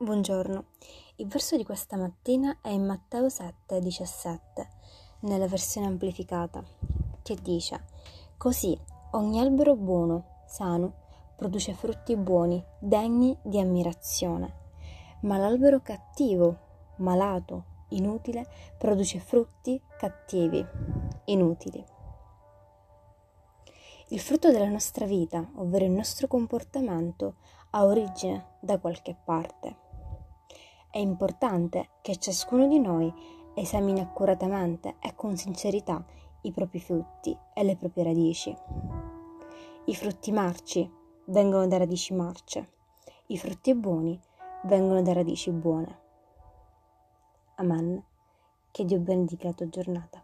Buongiorno, il verso di questa mattina è in Matteo 7,17, nella versione amplificata, che dice: «Così ogni albero buono, sano, produce frutti buoni, degni di ammirazione, ma l'albero cattivo, malato, inutile, produce frutti cattivi, inutili». Il frutto della nostra vita, ovvero il nostro comportamento, ha origine da qualche parte. È importante che ciascuno di noi esamini accuratamente e con sincerità i propri frutti e le proprie radici. I frutti marci vengono da radici marce, i frutti buoni vengono da radici buone. Amen. Che Dio benedica la tua giornata.